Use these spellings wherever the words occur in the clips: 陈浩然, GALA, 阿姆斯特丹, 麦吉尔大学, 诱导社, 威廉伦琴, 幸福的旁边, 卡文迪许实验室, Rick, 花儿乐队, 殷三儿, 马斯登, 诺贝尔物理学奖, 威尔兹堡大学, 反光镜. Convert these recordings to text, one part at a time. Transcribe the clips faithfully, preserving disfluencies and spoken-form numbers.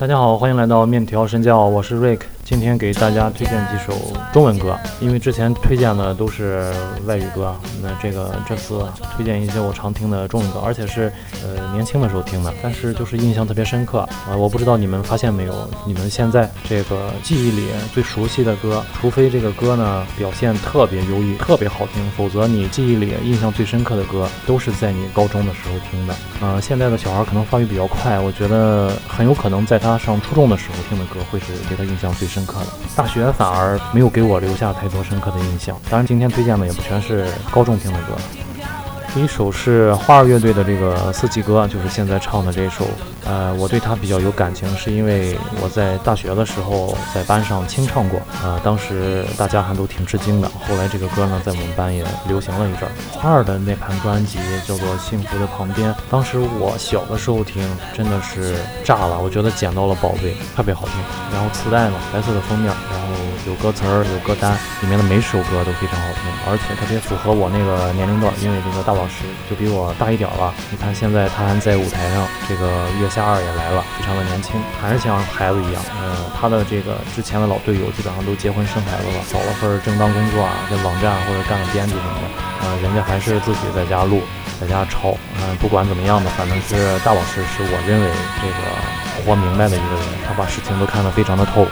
大家好，欢迎来到面条神教，我是 Rick。今天给大家推荐几首中文歌，因为之前推荐的都是外语歌，那这个这次推荐一些我常听的中文歌，而且是呃年轻的时候听的，但是就是印象特别深刻啊、呃。我不知道你们发现没有，你们现在这个记忆里最熟悉的歌，除非这个歌呢表现特别优异、特别好听，否则你记忆里印象最深刻的歌都是在你高中的时候听的。呃，现在的小孩可能发育比较快，我觉得很有可能在他他上初中的时候听的歌会是给他印象最深刻的，大学反而没有给我留下太多深刻的印象。当然今天推荐的也不全是高中听的歌。第一首是花儿乐队的这个四季歌，就是现在唱的这首。呃，我对它比较有感情，是因为我在大学的时候在班上清唱过，呃，当时大家还都挺吃惊的。后来这个歌呢，在我们班也流行了一阵儿。花儿的那盘专辑叫做《幸福的旁边》，当时我小的时候听，真的是炸了，我觉得捡到了宝贝，特别好听。然后磁带嘛，白色的封面，然后有歌词儿，有歌单，里面的每首歌都非常好听，而且特别符合我那个年龄段，因为这个大老师就比我大一点了，你看现在他还在舞台上，这个月下二也来了，非常的年轻，还是像孩子一样。呃，他的这个之前的老队友基本上都结婚生孩子了，找了份正当工作啊，在网站或者干了编辑什么的，呃，人家还是自己在家录，在家抄。嗯、呃，不管怎么样的，反正是大老师是我认为这个活明白的一个人，他把事情都看得非常的透。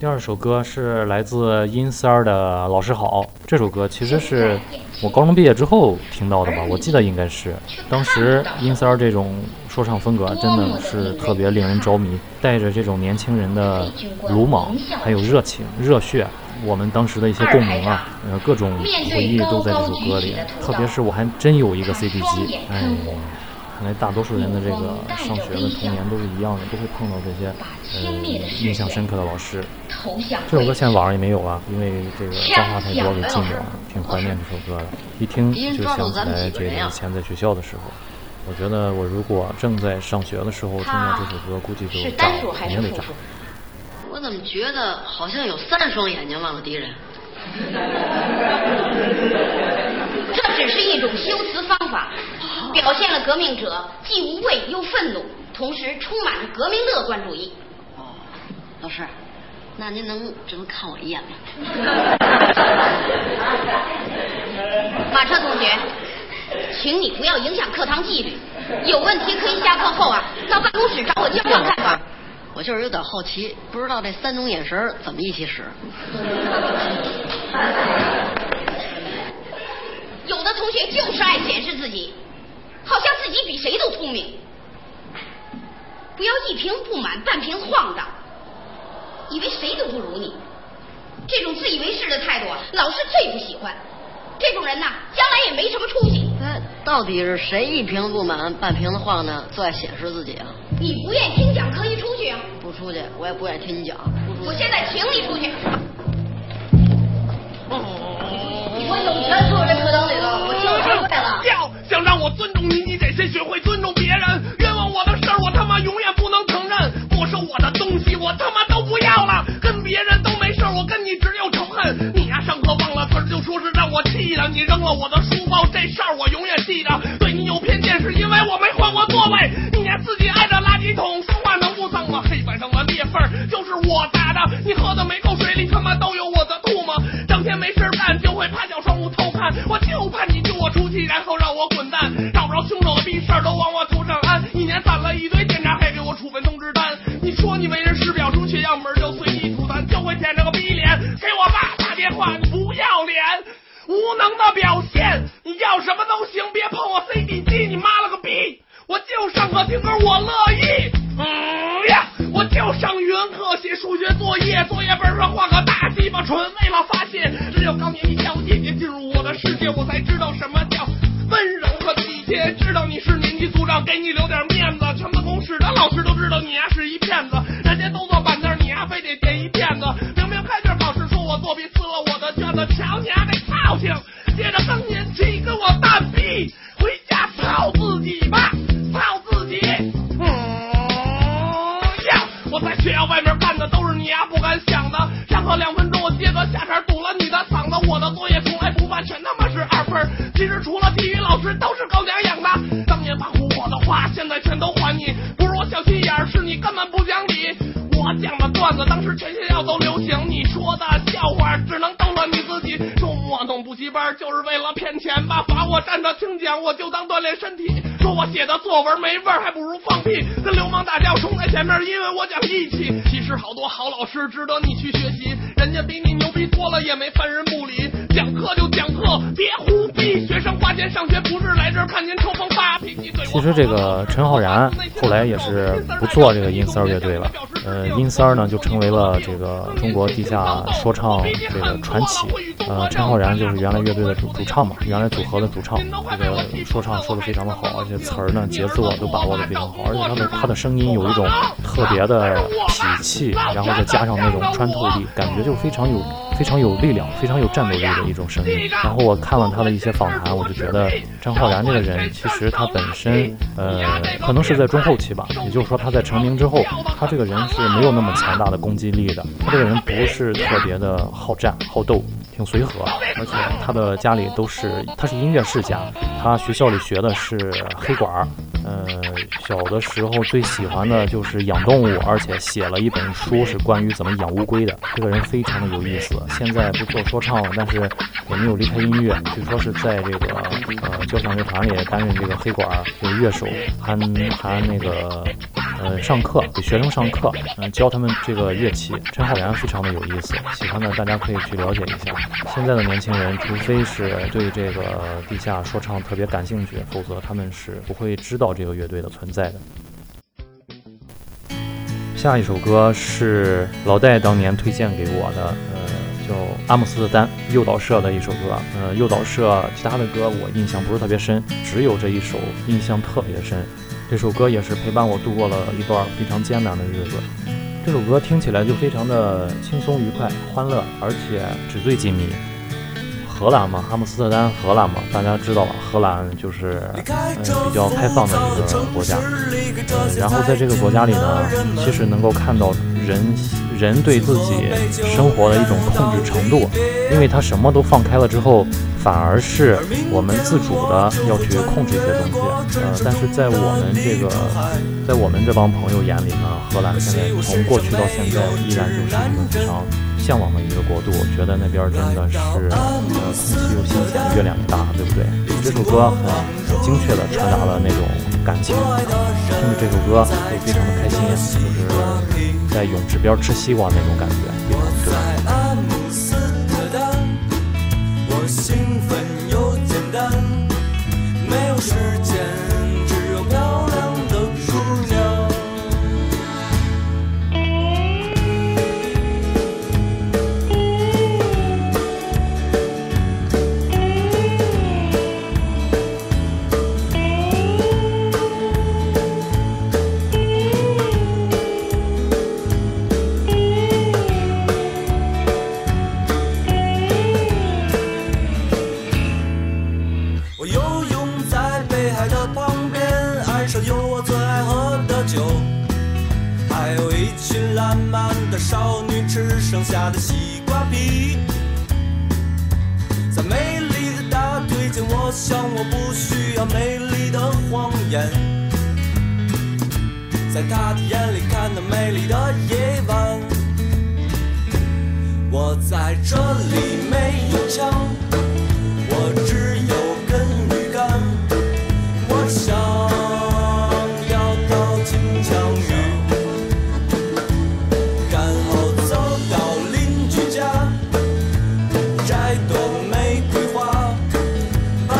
第二首歌是来自殷三儿的《老师好》，这首歌其实是我高中毕业之后听到的吧，我记得应该是。当时殷三儿这种说唱风格真的是特别令人着迷，带着这种年轻人的鲁莽，还有热情、热血。我们当时的一些共鸣啊，呃，各种回忆都在这首歌里。特别是我还真有一个 C D 机，哎。看来大多数人的这个上学的童年都是一样的，都会碰到这些呃印象深刻的老师。这首歌现在网上也没有了，因为这个脏话太多给禁了，挺怀念这首歌的。一听就想起来这个以前在学校的时候，我觉得我如果正在上学的时候听到这首歌，估计就炸了，肯定得炸。我怎么觉得好像有三双眼睛望着敌人？这只是一种修辞方法。表现了革命者既无畏又愤怒，同时充满着革命乐观主义。哦，老师，那您能只能看我一眼吗？马车同学，请你不要影响课堂纪律，有问题可以下课后啊到办公室找我交换看法。我就是有点好奇，不知道这三种眼神怎么一起使。有的同学就是爱显示自己，好像自己比谁都聪明。不要一瓶不满半瓶晃荡，以为谁都不如你。这种自以为是的态度啊，老师最不喜欢。这种人呐、啊，将来也没什么出息。那到底是谁一瓶不满半瓶晃荡，最爱显示自己啊？你不愿听讲可以出去啊？不出去，我也不愿听你讲。我现在请你出去。嗯、你说有权坐在课堂里头，我听明白了。叫想让我尊重你，你得先学会尊重别人。冤枉我的事儿，我他妈永远不能承认。没收我的东西，我他妈都不要了。跟别人都没事，我跟你只有仇恨。你呀、啊，上课忘了词儿就说是让我气的。你扔了我的书包，这事儿我永远记着。对你有偏见是因为我没换过座位。你呀、啊，自己挨着垃圾桶，说话能不脏吗？黑板上的裂缝就是我打的。你喝的每口水里他妈都有我的吐沫。整天没事干就会趴脚窗户偷看，我就怕你丢我出去，然后让我滚蛋。找不着凶手的逼事儿都往我头上安，一年攒了一堆检查，还给我处分通知单。你说你为人师表，出去要门就随地吐痰，就会舔着个逼脸给我爸打电话，你不要脸，无能的表现。你要什么都行，别碰我 C D 机，你妈了个逼！我就上课听歌，我乐意。嗯呀，我就上语文课写数学作业，作业本上画个大鸡巴唇，为了发泄。只有高年级小姐姐进入我的世界，我才知道什么叫温柔和体贴。知道你是年级组长，给你留点面子。全办公室的老师都知道你呀、啊、是一骗子，人家都坐板凳，你呀、啊、非得垫一片子。明明开卷考试说我作弊，撕了我的卷子，瞧你还得操性。接着更年期跟我蛋逼，回家操自己吧，操自己。嗯呀，我在学校外面干的都是你呀、啊、不敢想的。上课两分钟，我接着下茬堵了你的嗓子，我的作业从来不犯，全他妈是二分。其实除了体育老师都是狗娘养的，当年把唬我的话，现在全都还你。不是我小心眼，是你根本不讲理。我讲的段子，当时全学校都流行，你说的笑话只能逗乐你自己。我弄补习班就是为了骗钱吧，罚我站着听讲，我就当锻炼身体。说我写的作文没味儿，还不如放屁。跟流氓打架冲在前面，因为我讲义气。其实好多好老师值得你去学习，人家比你牛逼多了，也没犯人不理。讲课就讲课，别胡逼。学生花钱上学不是来这儿看您抽风发脾气。其实这个陈浩然后来也是不做这个阴三乐队了，呃，阴三呢就成为了这个中国地下说唱这个传奇。呃，陈浩然。就是原来乐队的主主唱嘛，原来组合的主唱，这个说唱说的非常的好，而且词儿呢节奏都把握的非常好，而且他的他的声音有一种特别的痞气，然后再加上那种穿透力，感觉就非常有非常有力量，非常有战斗力的一种声音。然后我看了他的一些访谈，我就觉得张浩然这个人其实他本身呃可能是在中后期吧，也就是说他在成名之后，他这个人是没有那么强大的攻击力的，他这个人不是特别的好战好斗，挺随和，而且他的家里都是，他是音乐世家，他学校里学的是黑管，呃，小的时候最喜欢的就是养动物，而且写了一本书是关于怎么养乌龟的。这个人非常的有意思，现在不做说唱了，但是也没有离开音乐，据说是在这个呃交响乐团里担任这个黑管这个乐手，还还那个呃上课给学生上课，嗯、呃，教他们这个乐器。陈浩然非常的有意思，喜欢的大家可以去了解一下。现在的年轻人，除非是对这个地下说唱特别感兴趣，否则他们是不会知道这个乐队的存在的。下一首歌是老戴当年推荐给我的，呃，叫《阿姆斯特丹》，诱导社的一首歌。呃，诱导社其他的歌我印象不是特别深，只有这一首印象特别深。这首歌也是陪伴我度过了一段非常艰难的日子。这首歌听起来就非常的轻松愉快欢乐，而且纸醉金迷。荷兰嘛，阿姆斯特丹荷兰嘛，大家知道吧，荷兰就是、嗯、比较开放的一个国家、嗯、然后在这个国家里呢，其实能够看到人人对自己生活的一种控制程度，因为他什么都放开了之后，反而是我们自主的要去控制一些东西，呃，但是在我们这个，在我们这帮朋友眼里呢，荷兰现在从过去到现在依然就是一个非常向往的一个国度，我觉得那边真的是呃，空气又新鲜，月亮也大，对不对？这首歌很精确的传达了那种感情，听着这首歌会非常的开心，就是在泳池边吃西瓜那种感觉，非常对。我兴奋又简单，没有时间，只有漂亮的姑少女吃剩下的西瓜皮，在美丽的大腿间，我想我不需要美丽的谎言，在她的眼里看到美丽的夜晚。我在这里没有枪，我只有根鱼竿，我想要到金枪鱼。摘朵玫瑰花，把。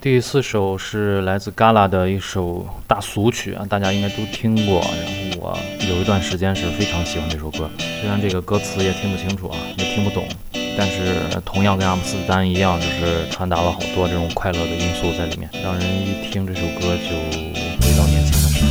第四首是来自 G A L A 的一首大俗曲啊，大家应该都听过。然后我有一段时间是非常喜欢这首歌，虽然这个歌词也听不清楚啊，也听不懂，但是同样跟阿姆斯特丹一样，就是传达了好多这种快乐的因素在里面，让人一听这首歌就回到年轻的时候。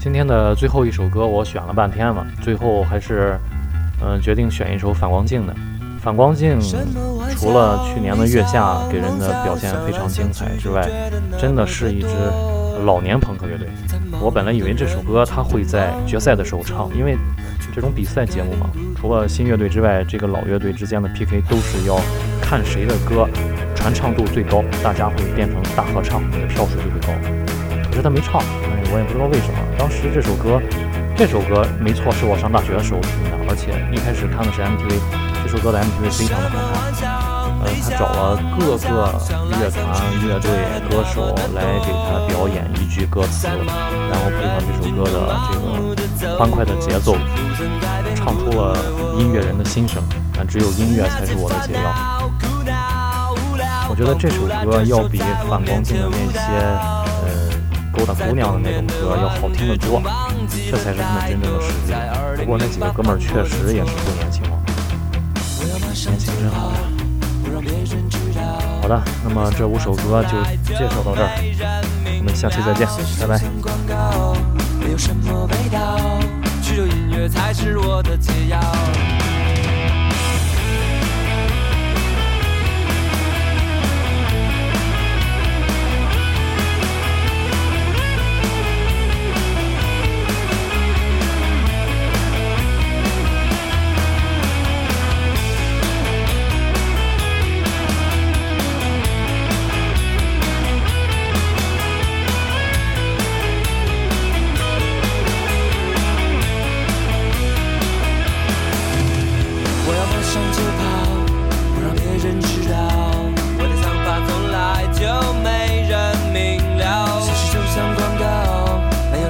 今天的最后一首歌我选了半天嘛，最后还是嗯、呃、决定选一首反光镜的。反光镜除了去年的月下给人的表现非常精彩之外，真的是一支老年朋克乐队。我本来以为这首歌它会在决赛的时候唱，因为这种比赛节目嘛，除了新乐队之外，这个老乐队之间的 P K 都是要看谁的歌传唱度最高，大家会变成大合唱，你的票数就会高。可是他没唱，我也不知道为什么。当时这首歌，这首歌没错，是我上大学的时候听的，而且一开始看的是 M T V， 这首歌的 M T V 非常的好看。呃，他找了各个乐团、乐队、歌手来给他表演一句歌词，然后配上这首歌的这个欢快的节奏，唱出了音乐人的心声。但只有音乐才是我的解药。我觉得这首歌要比反光镜的那些勾搭姑娘的那种歌要好听得多，这才是他们真正的实力。不过那几个哥们儿确实也是不年轻了，年轻真好呀。好的，那么这五首歌就介绍到这儿，我们下期再见，拜拜。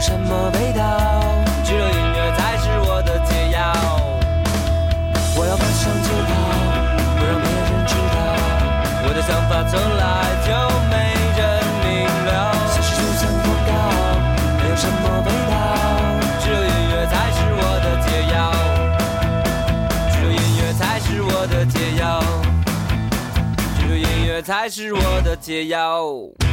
什么味道，只有音乐才是我的解药。我要奔向街头，不让别人知道，我的想法从来就没人明了。像是就像广告，没有什么味道，只有音乐才是我的解药，只有音乐才是我的解药，只有音乐才是我的解药。